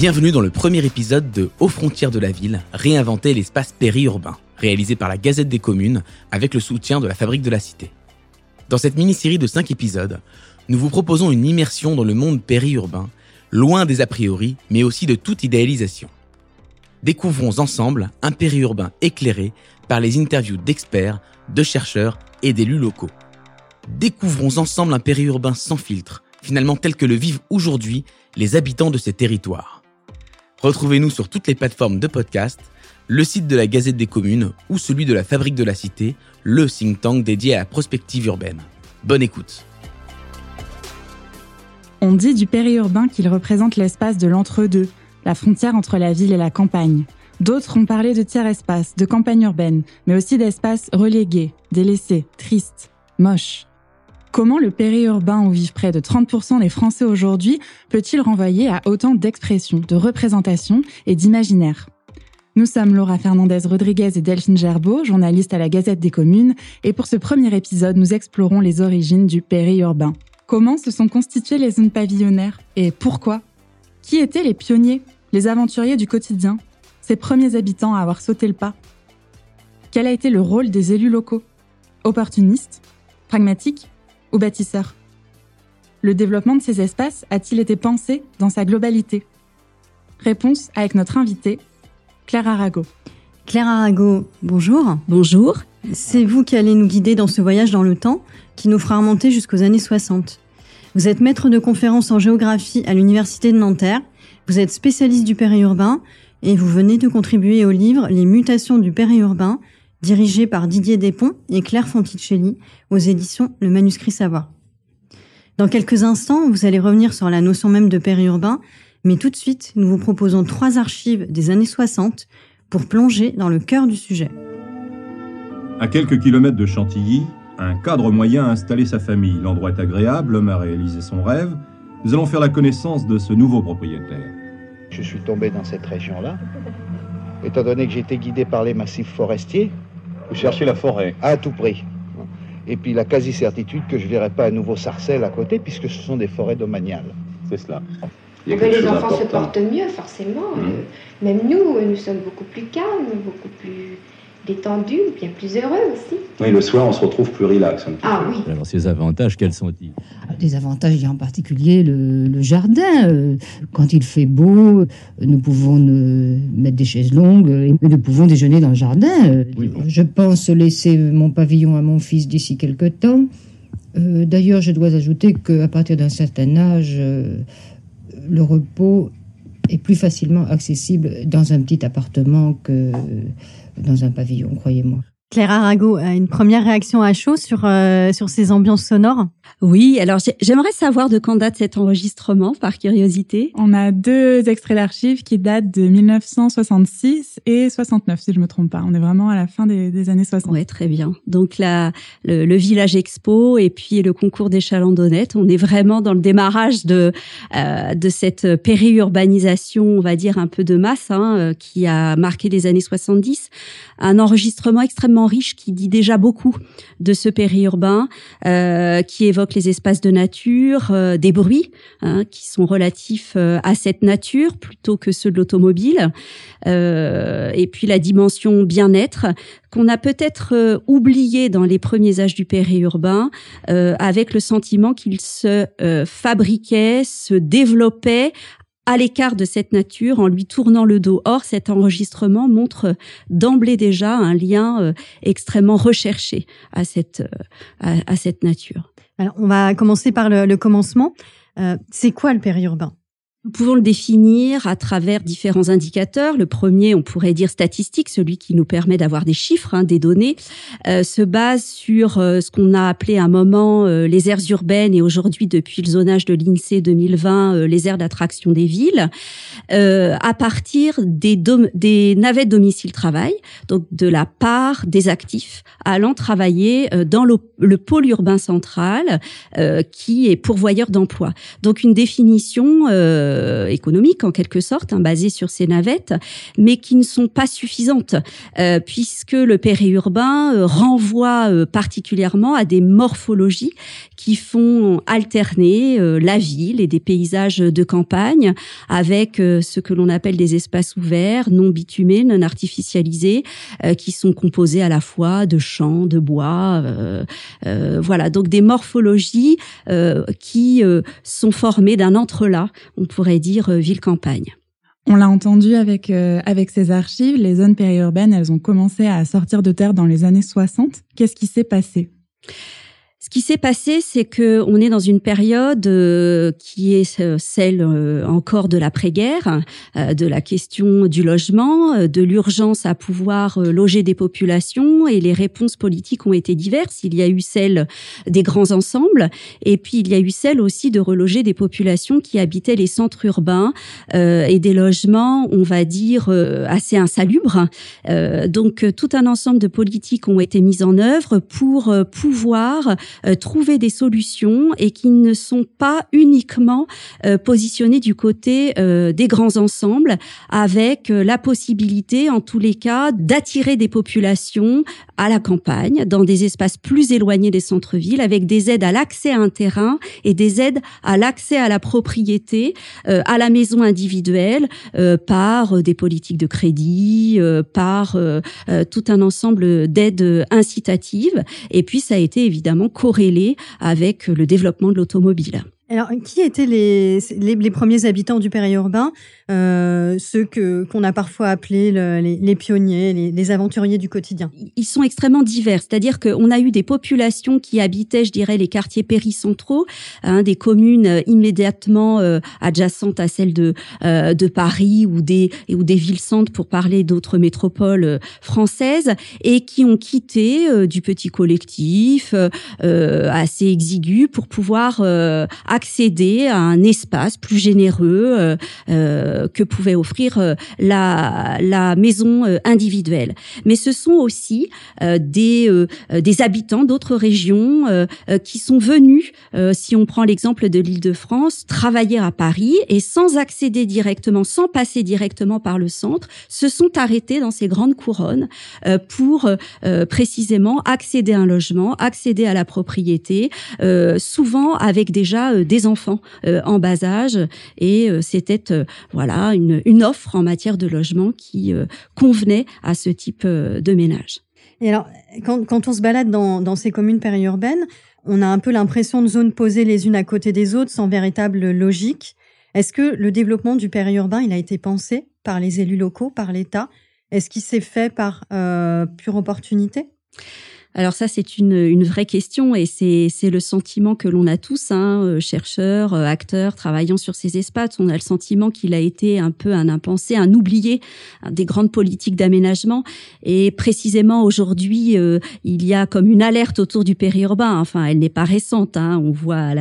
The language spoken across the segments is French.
Bienvenue dans le premier épisode de Aux frontières de la ville, réinventer l'espace périurbain, réalisé par la Gazette des Communes avec le soutien de la Fabrique de la Cité. Dans cette mini-série de 5 épisodes, nous vous proposons une immersion dans le monde périurbain, loin des a priori, mais aussi de toute idéalisation. Découvrons ensemble un périurbain éclairé par les interviews d'experts, de chercheurs et d'élus locaux. Découvrons ensemble un périurbain sans filtre, finalement tel que le vivent aujourd'hui les habitants de ces territoires. Retrouvez-nous sur toutes les plateformes de podcast, le site de la Gazette des Communes ou celui de la Fabrique de la Cité, le think tank dédié à la prospective urbaine. Bonne écoute. On dit du périurbain qu'il représente l'espace de l'entre-deux, la frontière entre la ville et la campagne. D'autres ont parlé de tiers-espace, de campagne urbaine, mais aussi d'espaces relégués, délaissés, tristes, moches. Comment le périurbain où vivent près de 30% des Français aujourd'hui peut-il renvoyer à autant d'expressions, de représentations et d'imaginaires ? Nous sommes Laura Fernandez-Rodriguez et Delphine Gerbeau, journalistes à la Gazette des Communes, et pour ce premier épisode, nous explorons les origines du périurbain. Comment se sont constituées les zones pavillonnaires et pourquoi ? Qui étaient les pionniers, les aventuriers du quotidien, ces premiers habitants à avoir sauté le pas ? Quel a été le rôle des élus locaux ? Opportunistes, pragmatiques ou bâtisseurs ? Le développement de ces espaces a-t-il été pensé dans sa globalité ? Réponse avec notre invitée, Claire Aragau. Claire Aragau, bonjour. Bonjour. C'est vous qui allez nous guider dans ce voyage dans le temps qui nous fera remonter jusqu'aux années 60. Vous êtes maître de conférences en géographie à l'Université de Nanterre, vous êtes spécialiste du périurbain et vous venez de contribuer au livre « Les mutations du périurbain » dirigé par Didier Despont et Claire Fonticelli aux éditions Le Manuscrit Savoie. Dans quelques instants, vous allez revenir sur la notion même de périurbain, mais tout de suite, nous vous proposons 3 archives des années 60 pour plonger dans le cœur du sujet. À quelques kilomètres de Chantilly, un cadre moyen a installé sa famille. L'endroit est agréable, l'homme a réalisé son rêve. Nous allons faire la connaissance de ce nouveau propriétaire. Je suis tombé dans cette région-là, étant donné que j'étais guidé par les massifs forestiers. Vous cherchez la forêt ? À tout prix. Et puis la quasi-certitude que je ne verrai pas un nouveau sarcelle à côté, puisque ce sont des forêts domaniales. C'est cela. Les enfants important. Se portent mieux, forcément. Même nous sommes beaucoup plus calmes, beaucoup plus... détendu, bien plus heureux aussi. Oui, le soir, on se retrouve plus relax. Oui. Alors, ces avantages, quels sont-ils ? Des avantages, il y a en particulier le jardin. Quand il fait beau, nous pouvons mettre des chaises longues et nous pouvons déjeuner dans le jardin. Oui, bon. Je pense laisser mon pavillon à mon fils d'ici quelque temps. D'ailleurs, je dois ajouter qu'à partir d'un certain âge, le repos est plus facilement accessible dans un petit appartement que... dans un pavillon, croyez-moi. Claire Aragau a une première réaction à chaud sur ces ambiances sonores. Oui, alors j'aimerais savoir de quand date cet enregistrement, par curiosité. On a 2 extraits d'archives qui datent de 1966 et 69, si je me trompe pas. On est vraiment à la fin des années 60. Oui, très bien. Donc là, le village expo et puis le concours des chalandonnettes, on est vraiment dans le démarrage de cette périurbanisation, on va dire un peu de masse, qui a marqué les années 70. Un enregistrement extrêmement riche qui dit déjà beaucoup de ce périurbain, qui évoque les espaces de nature, des bruits qui sont relatifs à cette nature plutôt que ceux de l'automobile, et puis la dimension bien-être qu'on a peut-être oublié dans les premiers âges du périurbain, avec le sentiment qu'il se fabriquait, se développait à l'écart de cette nature, en lui tournant le dos. Or, cet enregistrement montre d'emblée déjà un lien extrêmement recherché à cette nature. Alors, on va commencer par le commencement. C'est quoi le périurbain ? Nous pouvons le définir à travers différents indicateurs. Le premier, on pourrait dire statistique, celui qui nous permet d'avoir des chiffres, des données, se base sur ce qu'on a appelé à un moment les aires urbaines et aujourd'hui, depuis le zonage de l'INSEE 2020, les aires d'attraction des villes, à partir des navets domicile-travail, donc de la part des actifs allant travailler dans le pôle urbain central qui est pourvoyeur d'emplois. Donc, une définition économiques, en quelque sorte, hein, basées sur ces navettes, mais qui ne sont pas suffisantes, puisque le périurbain renvoie particulièrement à des morphologies qui font alterner la ville et des paysages de campagne avec ce que l'on appelle des espaces ouverts, non bitumés, non artificialisés, qui sont composés à la fois de champs, de bois, voilà, donc des morphologies qui sont formées d'un entrelac, on pourrait dire ville-campagne. On l'a entendu avec ces archives, les zones périurbaines, elles ont commencé à sortir de terre dans les années 60. Qu'est-ce qui s'est passé ? Ce qui s'est passé, c'est que on est dans une période qui est celle encore de l'après-guerre, de la question du logement, de l'urgence à pouvoir loger des populations, et les réponses politiques ont été diverses. Il y a eu celle des grands ensembles, et puis il y a eu celle aussi de reloger des populations qui habitaient les centres urbains et des logements, on va dire, assez insalubres. Donc tout un ensemble de politiques ont été mises en œuvre pour pouvoir trouver des solutions et qui ne sont pas uniquement positionnées du côté des grands ensembles, avec la possibilité, en tous les cas, d'attirer des populations à la campagne, dans des espaces plus éloignés des centres-villes, avec des aides à l'accès à un terrain et des aides à l'accès à la propriété, à la maison individuelle, par des politiques de crédit, par tout un ensemble d'aides incitatives. Et puis, ça a été évidemment corrélé avec le développement de l'automobile. Alors, qui étaient les premiers habitants du périurbain, ceux qu'on a parfois appelés les pionniers, les aventuriers du quotidien? Ils sont extrêmement divers, c'est-à-dire qu'on a eu des populations qui habitaient, je dirais, les quartiers péricentraux, hein, des communes immédiatement adjacentes à celles de Paris ou des villes-centres, pour parler d'autres métropoles françaises, et qui ont quitté du petit collectif assez exigu pour pouvoir accéder à un espace plus généreux que pouvait offrir la maison individuelle. Mais ce sont aussi des habitants d'autres régions qui sont venus, si on prend l'exemple de l'Île-de-France, travailler à Paris et sans accéder directement, sans passer directement par le centre, se sont arrêtés dans ces grandes couronnes pour précisément accéder à un logement, accéder à la propriété, souvent avec déjà des enfants en bas âge, et c'était voilà une offre en matière de logement qui convenait à ce type de ménage. Et alors, quand on se balade dans ces communes périurbaines, on a un peu l'impression de zones posées les unes à côté des autres sans véritable logique. Est-ce que le développement du périurbain, il a été pensé par les élus locaux, par l'État? Est-ce qu'il s'est fait par pure opportunité? Alors ça, c'est une vraie question, et c'est le sentiment que l'on a tous, hein, chercheurs, acteurs, travaillant sur ces espaces. On a le sentiment qu'il a été un peu un impensé, un oublié des grandes politiques d'aménagement. Et précisément aujourd'hui, il y a comme une alerte autour du périurbain. Enfin, elle n'est pas récente, hein. On voit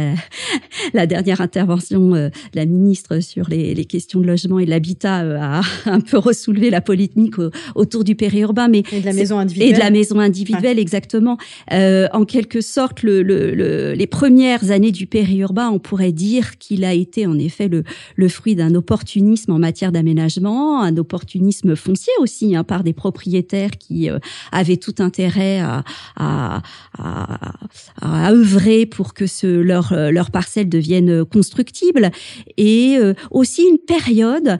la dernière intervention de la ministre sur les questions de logement et de l'habitat a un peu ressoulevé la polémique autour du périurbain. Mais et de la maison individuelle. Et de la maison individuelle, exactement. Exactement. En quelque sorte, les premières années du périurbain, on pourrait dire qu'il a été en effet le fruit d'un opportunisme en matière d'aménagement, un opportunisme foncier aussi, hein, par des propriétaires qui avaient tout intérêt à œuvrer pour que leur parcelle devienne constructible, et aussi une période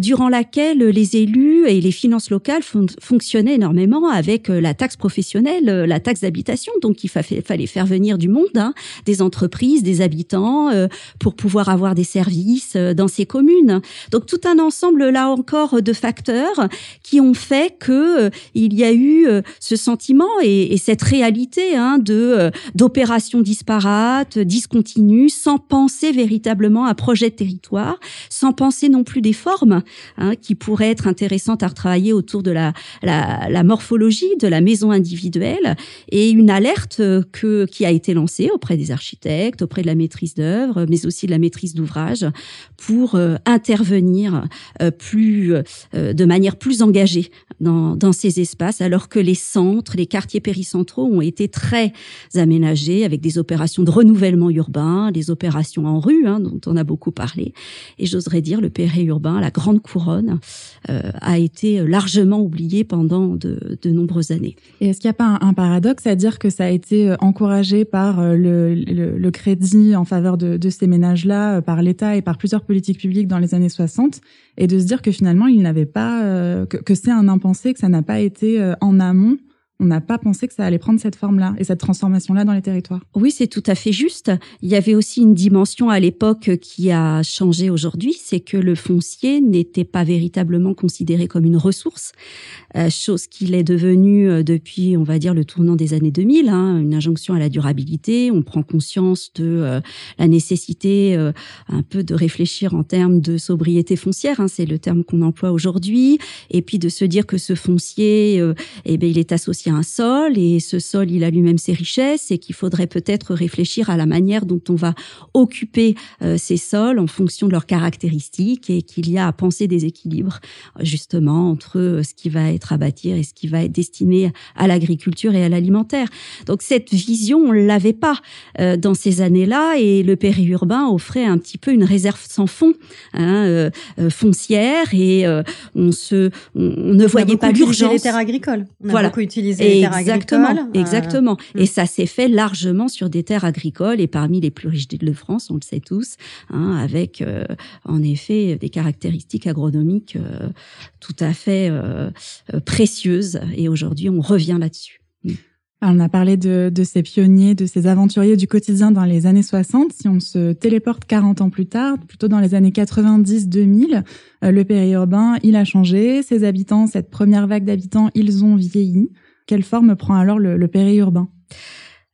durant laquelle les élus et les finances locales fonctionnaient énormément avec la taxe professionnelle, la taxe d'habitation. Donc, il fallait faire venir du monde, hein, des entreprises, des habitants, pour pouvoir avoir des services dans ces communes. Donc, tout un ensemble, là encore, de facteurs qui ont fait que il y a eu ce sentiment et cette réalité, hein, d'opérations disparates, discontinues, sans penser véritablement à projet de territoire, sans penser non plus des formes, hein, qui pourraient être intéressantes à retravailler autour de la morphologie de la maison individuelle. Et une alerte qui a été lancée auprès des architectes, auprès de la maîtrise d'œuvre, mais aussi de la maîtrise d'ouvrage, pour intervenir de manière plus engagée dans ces espaces, alors que les centres, les quartiers péricentraux ont été très aménagés avec des opérations de renouvellement urbain, des opérations opération en rue, dont on a beaucoup parlé. Et j'oserais dire, le périurbain, la grande couronne, a été largement oublié pendant de nombreuses années. Et est-ce qu'il n'y a pas un paradoxe à dire que ça a été encouragé par le crédit en faveur de ces ménages-là, par l'État et par plusieurs politiques publiques dans les années 60, et de se dire que finalement, ils n'avaient pas, que c'est un impensé, que ça n'a pas été en amont? On n'a pas pensé que ça allait prendre cette forme-là et cette transformation-là dans les territoires. Oui, c'est tout à fait juste. Il y avait aussi une dimension à l'époque qui a changé aujourd'hui, c'est que le foncier n'était pas véritablement considéré comme une ressource, chose qu'il est devenu depuis, on va dire, le tournant des années 2000, une injonction à la durabilité. On prend conscience de la nécessité un peu de réfléchir en termes de sobriété foncière, c'est le terme qu'on emploie aujourd'hui, et puis de se dire que ce foncier, il est associé un sol, et ce sol, il a lui-même ses richesses, et qu'il faudrait peut-être réfléchir à la manière dont on va occuper ces sols en fonction de leurs caractéristiques, et qu'il y a à penser des équilibres justement entre ce qui va être à bâtir et ce qui va être destiné à l'agriculture et à l'alimentaire. Donc cette vision, on ne l'avait pas dans ces années-là, et le périurbain offrait un petit peu une réserve sans fond foncière, et on ne voyait pas l'urgence. Les terres agricoles. On a beaucoup utilisé. Exactement. Et ça s'est fait largement sur des terres agricoles et parmi les plus riches d'Île-de-France, on le sait tous, avec en effet des caractéristiques agronomiques tout à fait précieuses. Et aujourd'hui, on revient là-dessus. Alors, on a parlé de ces pionniers, de ces aventuriers du quotidien dans les années 60. Si on se téléporte 40 ans plus tard, plutôt dans les années 90-2000, le périurbain, il a changé. Ses habitants, cette première vague d'habitants, ils ont vieilli. Quelle forme prend alors le périurbain ?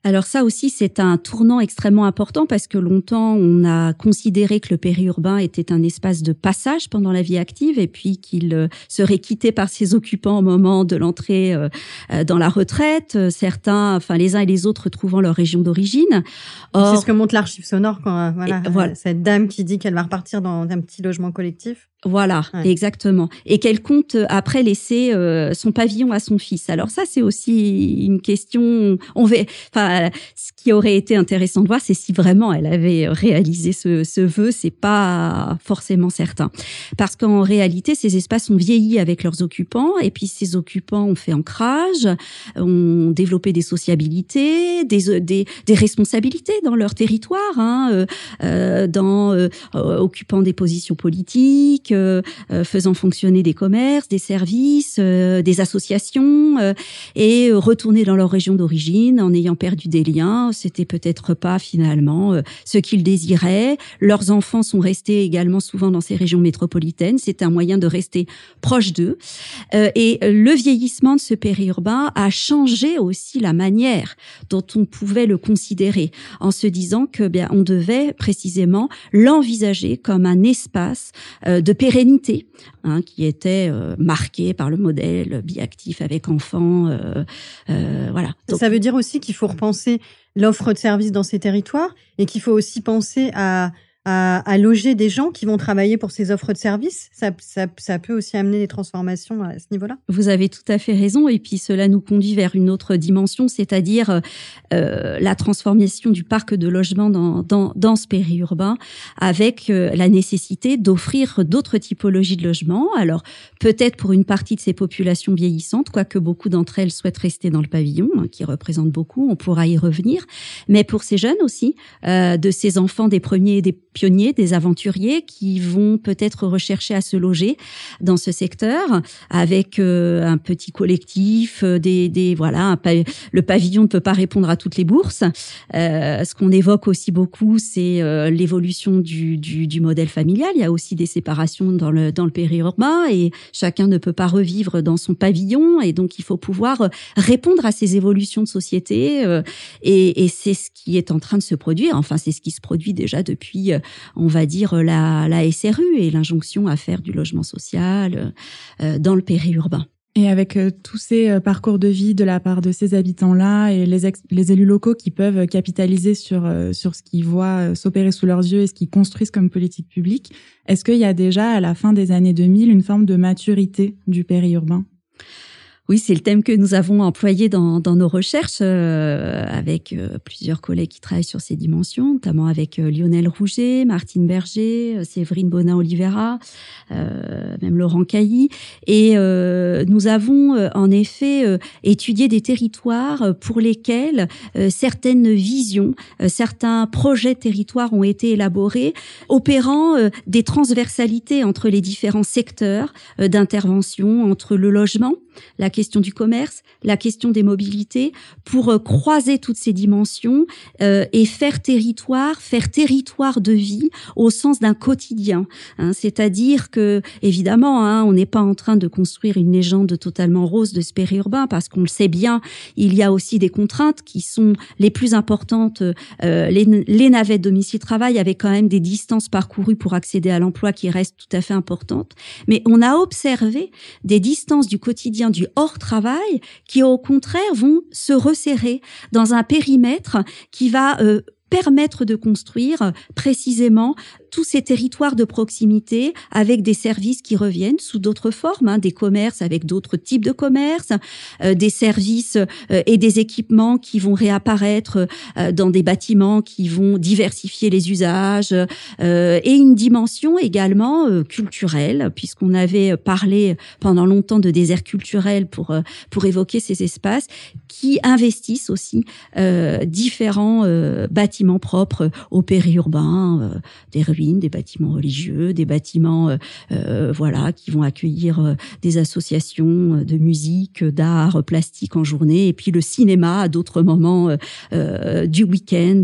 Alors ça aussi, c'est un tournant extrêmement important parce que longtemps, on a considéré que le périurbain était un espace de passage pendant la vie active et puis qu'il serait quitté par ses occupants au moment de l'entrée dans la retraite, certains, les uns et les autres retrouvant leur région d'origine. Or, c'est ce que montre l'archive sonore quand cette dame qui dit qu'elle va repartir dans un petit logement collectif. Voilà, ouais. Exactement. Et qu'elle compte après laisser son pavillon à son fils. Alors ça, c'est aussi une question. Ce qui aurait été intéressant de voir, c'est si vraiment elle avait réalisé ce vœu. C'est pas forcément certain, parce qu'en réalité, ces espaces ont vieilli avec leurs occupants, et puis ces occupants ont fait ancrage, ont développé des sociabilités, des responsabilités dans leur territoire, occupant des positions politiques. Faisant fonctionner des commerces, des services, des associations, et retourner dans leur région d'origine en ayant perdu des liens, c'était peut-être pas finalement ce qu'ils désiraient. Leurs enfants sont restés également souvent dans ces régions métropolitaines, c'est un moyen de rester proche d'eux. Et le vieillissement de ce périurbain a changé aussi la manière dont on pouvait le considérer, en se disant que on devait précisément l'envisager comme un espace de pérennité, qui était marquée par le modèle biactif avec enfants, voilà. Donc, ça veut dire aussi qu'il faut repenser l'offre de services dans ces territoires et qu'il faut aussi penser à loger des gens qui vont travailler pour ces offres de services. Ça peut aussi amener des transformations à ce niveau-là. Vous avez tout à fait raison, et puis cela nous conduit vers une autre dimension, c'est-à-dire la transformation du parc de logement dans ce périurbain, avec la nécessité d'offrir d'autres typologies de logements. Alors peut-être pour une partie de ces populations vieillissantes, quoique beaucoup d'entre elles souhaitent rester dans le pavillon, qui représente beaucoup, on pourra y revenir, mais pour ces jeunes aussi, de ces enfants des premiers et des pionniers, des aventuriers qui vont peut-être rechercher à se loger dans ce secteur avec un petit collectif, le pavillon ne peut pas répondre à toutes les bourses. Ce qu'on évoque aussi beaucoup, c'est l'évolution du modèle familial. Il y a aussi des séparations dans le périurbain et chacun ne peut pas revivre dans son pavillon, et donc il faut pouvoir répondre à ces évolutions de société, et c'est ce qui est en train de se produire. Enfin, c'est ce qui se produit déjà depuis, on va dire, la SRU et l'injonction à faire du logement social dans le périurbain. Et avec tous ces parcours de vie de la part de ces habitants-là et les élus locaux qui peuvent capitaliser sur ce qu'ils voient s'opérer sous leurs yeux et ce qu'ils construisent comme politique publique, est-ce qu'il y a déjà, à la fin des années 2000, une forme de maturité du périurbain ? Oui, c'est le thème que nous avons employé dans nos recherches avec plusieurs collègues qui travaillent sur ces dimensions, notamment avec Lionel Rouget, Martine Berger, Séverine Bonin-Olivera, même Laurent Cailly. Et nous avons en effet étudié des territoires pour lesquels certaines visions, certains projets territoires ont été élaborés, opérant des transversalités entre les différents secteurs d'intervention, entre le logement, la question du commerce, la question des mobilités, pour croiser toutes ces dimensions et faire territoire de vie au sens d'un quotidien. Hein, c'est-à-dire que, évidemment, on n'est pas en train de construire une légende totalement rose de ce périurbain, parce qu'on le sait bien, il y a aussi des contraintes qui sont les plus importantes. Les navettes domicile-travail avec quand même des distances parcourues pour accéder à l'emploi qui restent tout à fait importantes. Mais on a observé des distances du quotidien du hors-travail qui, au contraire, vont se resserrer dans un périmètre qui va permettre de construire précisément tous ces territoires de proximité avec des services qui reviennent sous d'autres formes, des commerces avec d'autres types de commerces, des services et des équipements qui vont réapparaître dans des bâtiments qui vont diversifier les usages, et une dimension également culturelle, puisqu'on avait parlé pendant longtemps de désert culturel pour évoquer ces espaces qui investissent aussi différents bâtiments propres au périurbain, des ruines, des bâtiments religieux, des bâtiments qui vont accueillir des associations de musique, d'art, plastique en journée, et puis le cinéma à d'autres moments du week-end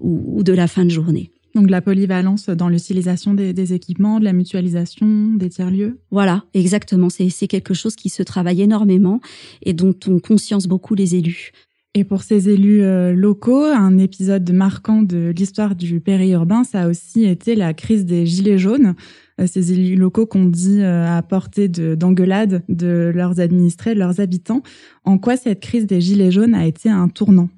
ou de la fin de journée. Donc, de la polyvalence dans l'utilisation des équipements, de la mutualisation, des tiers-lieux. Voilà, exactement. C'est quelque chose qui se travaille énormément et dont on conscience beaucoup les élus. Et pour ces élus locaux, un épisode marquant de l'histoire du périurbain, ça a aussi été la crise des gilets jaunes. Ces élus locaux qu'on dit à portée d'engueulade de leurs administrés, de leurs habitants. En quoi cette crise des gilets jaunes a été un tournant ?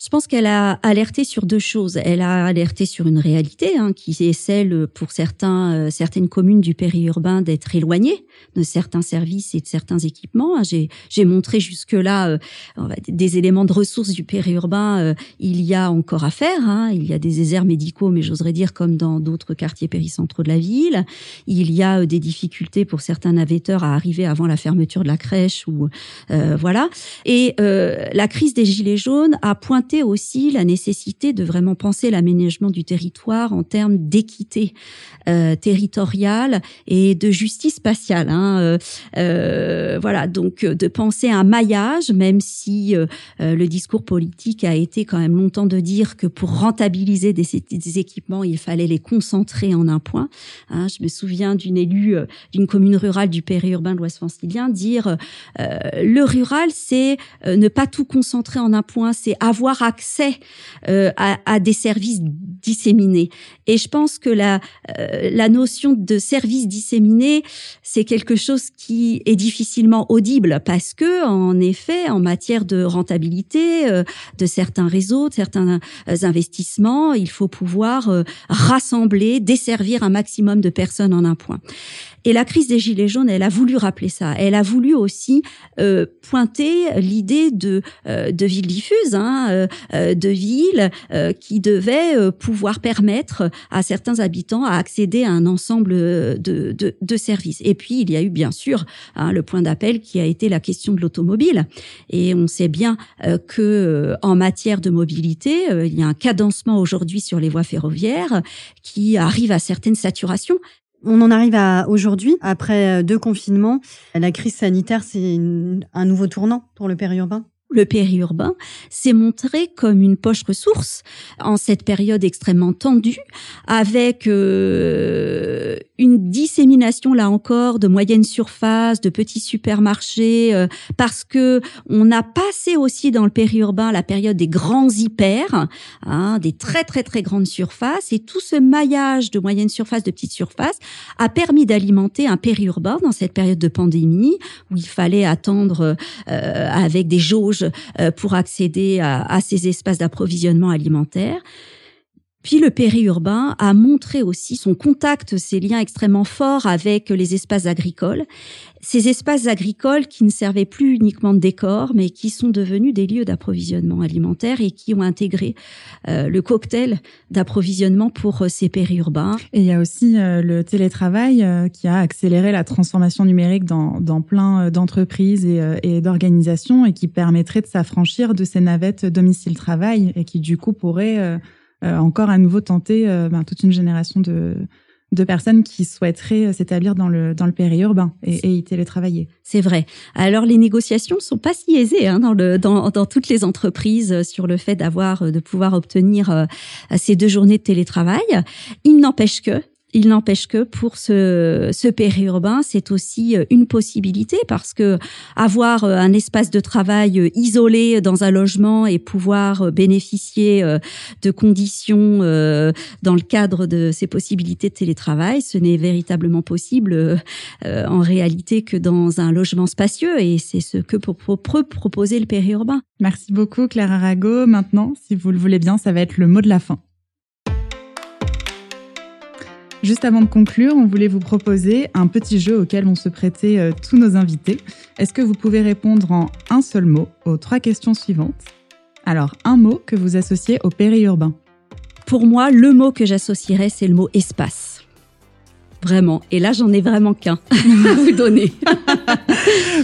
Je pense qu'elle a alerté sur deux choses. Elle a alerté sur une réalité qui est celle, pour certaines communes du périurbain, d'être éloignées de certains services et de certains équipements. J'ai montré jusque-là des éléments de ressources du périurbain. Il y a encore à faire. Il y a des déserts médicaux, mais j'oserais dire comme dans d'autres quartiers péricentraux de la ville. Il y a des difficultés pour certains navetteurs à arriver avant la fermeture de la crèche. Et la crise des Gilets jaunes a pointé aussi la nécessité de vraiment penser l'aménagement du territoire en termes d'équité territoriale et de justice spatiale. Donc de penser un maillage, même si le discours politique a été quand même longtemps de dire que pour rentabiliser des équipements, il fallait les concentrer en un point. Je me souviens d'une élue d'une commune rurale du périurbain de l'Ouest francilien dire le rural, c'est ne pas tout concentrer en un point, c'est avoir accès à des services disséminés. Et je pense que la notion de service disséminé, c'est quelque chose qui est difficilement audible parce que, en effet, en matière de rentabilité de certains réseaux, de certains investissements, il faut pouvoir rassembler, desservir un maximum de personnes en un point. Et la crise des Gilets jaunes, elle a voulu rappeler ça. Elle a voulu aussi pointer l'idée de villes diffuses, de villes qui devaient pouvoir permettre à certains habitants à accéder à un ensemble de services. Et puis, il y a eu bien sûr le point d'appel qui a été la question de l'automobile. Et on sait bien que en matière de mobilité, il y a un cadencement aujourd'hui sur les voies ferroviaires qui arrive à certaines saturations. On en arrive à aujourd'hui, après 2 confinements. La crise sanitaire, c'est un nouveau tournant pour le périurbain. Le périurbain s'est montré comme une poche ressource en cette période extrêmement tendue, avec une dissémination là encore de moyennes surfaces, de petits supermarchés, parce que on a passé aussi dans le périurbain la période des grands hyper, des très très très grandes surfaces, et tout ce maillage de moyennes surfaces, de petites surfaces a permis d'alimenter un périurbain dans cette période de pandémie où il fallait attendre avec des jauges pour accéder à ces espaces d'approvisionnement alimentaire. Puis le périurbain a montré aussi son contact, ses liens extrêmement forts avec les espaces agricoles. Ces espaces agricoles qui ne servaient plus uniquement de décor, mais qui sont devenus des lieux d'approvisionnement alimentaire et qui ont intégré le cocktail d'approvisionnement pour ces périurbains. Et il y a aussi le télétravail qui a accéléré la transformation numérique dans plein d'entreprises et d'organisations et qui permettrait de s'affranchir de ces navettes domicile-travail et qui du coup pourrait encore à nouveau tenter toute une génération de personnes qui souhaiteraient s'établir dans le périurbain et y télétravailler. C'est vrai. Alors, les négociations sont pas si aisées dans toutes les entreprises sur le fait de pouvoir obtenir ces 2 journées de télétravail. Il n'empêche que pour ce périurbain, c'est aussi une possibilité parce que avoir un espace de travail isolé dans un logement et pouvoir bénéficier de conditions dans le cadre de ces possibilités de télétravail, ce n'est véritablement possible en réalité que dans un logement spacieux et c'est ce que peut proposer le périurbain. Merci beaucoup Claire Aragau. Maintenant, si vous le voulez bien, ça va être le mot de la fin. Juste avant de conclure, on voulait vous proposer un petit jeu auquel on se prêtait tous nos invités. Est-ce que vous pouvez répondre en un seul mot aux 3 questions suivantes ? Alors, un mot que vous associez au périurbain. Pour moi, le mot que j'associerais, c'est le mot « espace ». Vraiment. Et là, j'en ai vraiment qu'un à vous donner.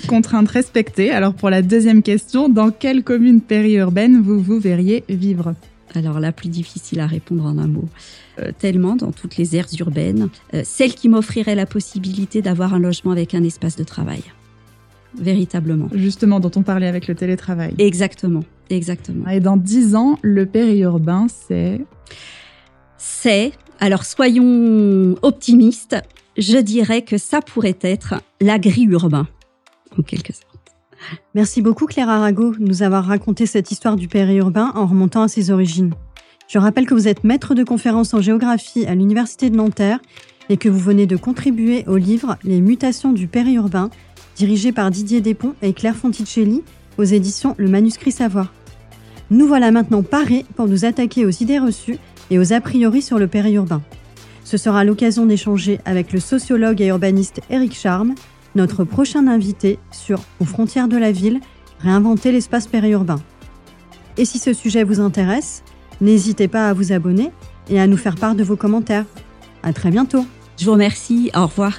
Contrainte respectée. Alors, pour la 2e question, dans quelle commune périurbaine vous verriez vivre ? Alors la plus difficile à répondre en un mot, tellement dans toutes les aires urbaines, celle qui m'offrirait la possibilité d'avoir un logement avec un espace de travail, véritablement. Justement, dont on parlait avec le télétravail. Exactement. Et dans 10 ans, le périurbain, alors soyons optimistes, je dirais que ça pourrait être l'agri-urbain, en quelque sorte. Merci beaucoup Claire Aragau de nous avoir raconté cette histoire du périurbain en remontant à ses origines. Je rappelle que vous êtes maître de conférences en géographie à l'Université de Nanterre et que vous venez de contribuer au livre « Les mutations du périurbain » dirigé par Didier Despont et Claire Fonticelli aux éditions Le Manuscrit Savoie. Nous voilà maintenant parés pour nous attaquer aux idées reçues et aux a priori sur le périurbain. Ce sera l'occasion d'échanger avec le sociologue et urbaniste Eric Charmes, notre prochain invité sur « Aux frontières de la ville, réinventer l'espace périurbain ». Et si ce sujet vous intéresse, n'hésitez pas à vous abonner et à nous faire part de vos commentaires. À très bientôt. Je vous remercie. Au revoir.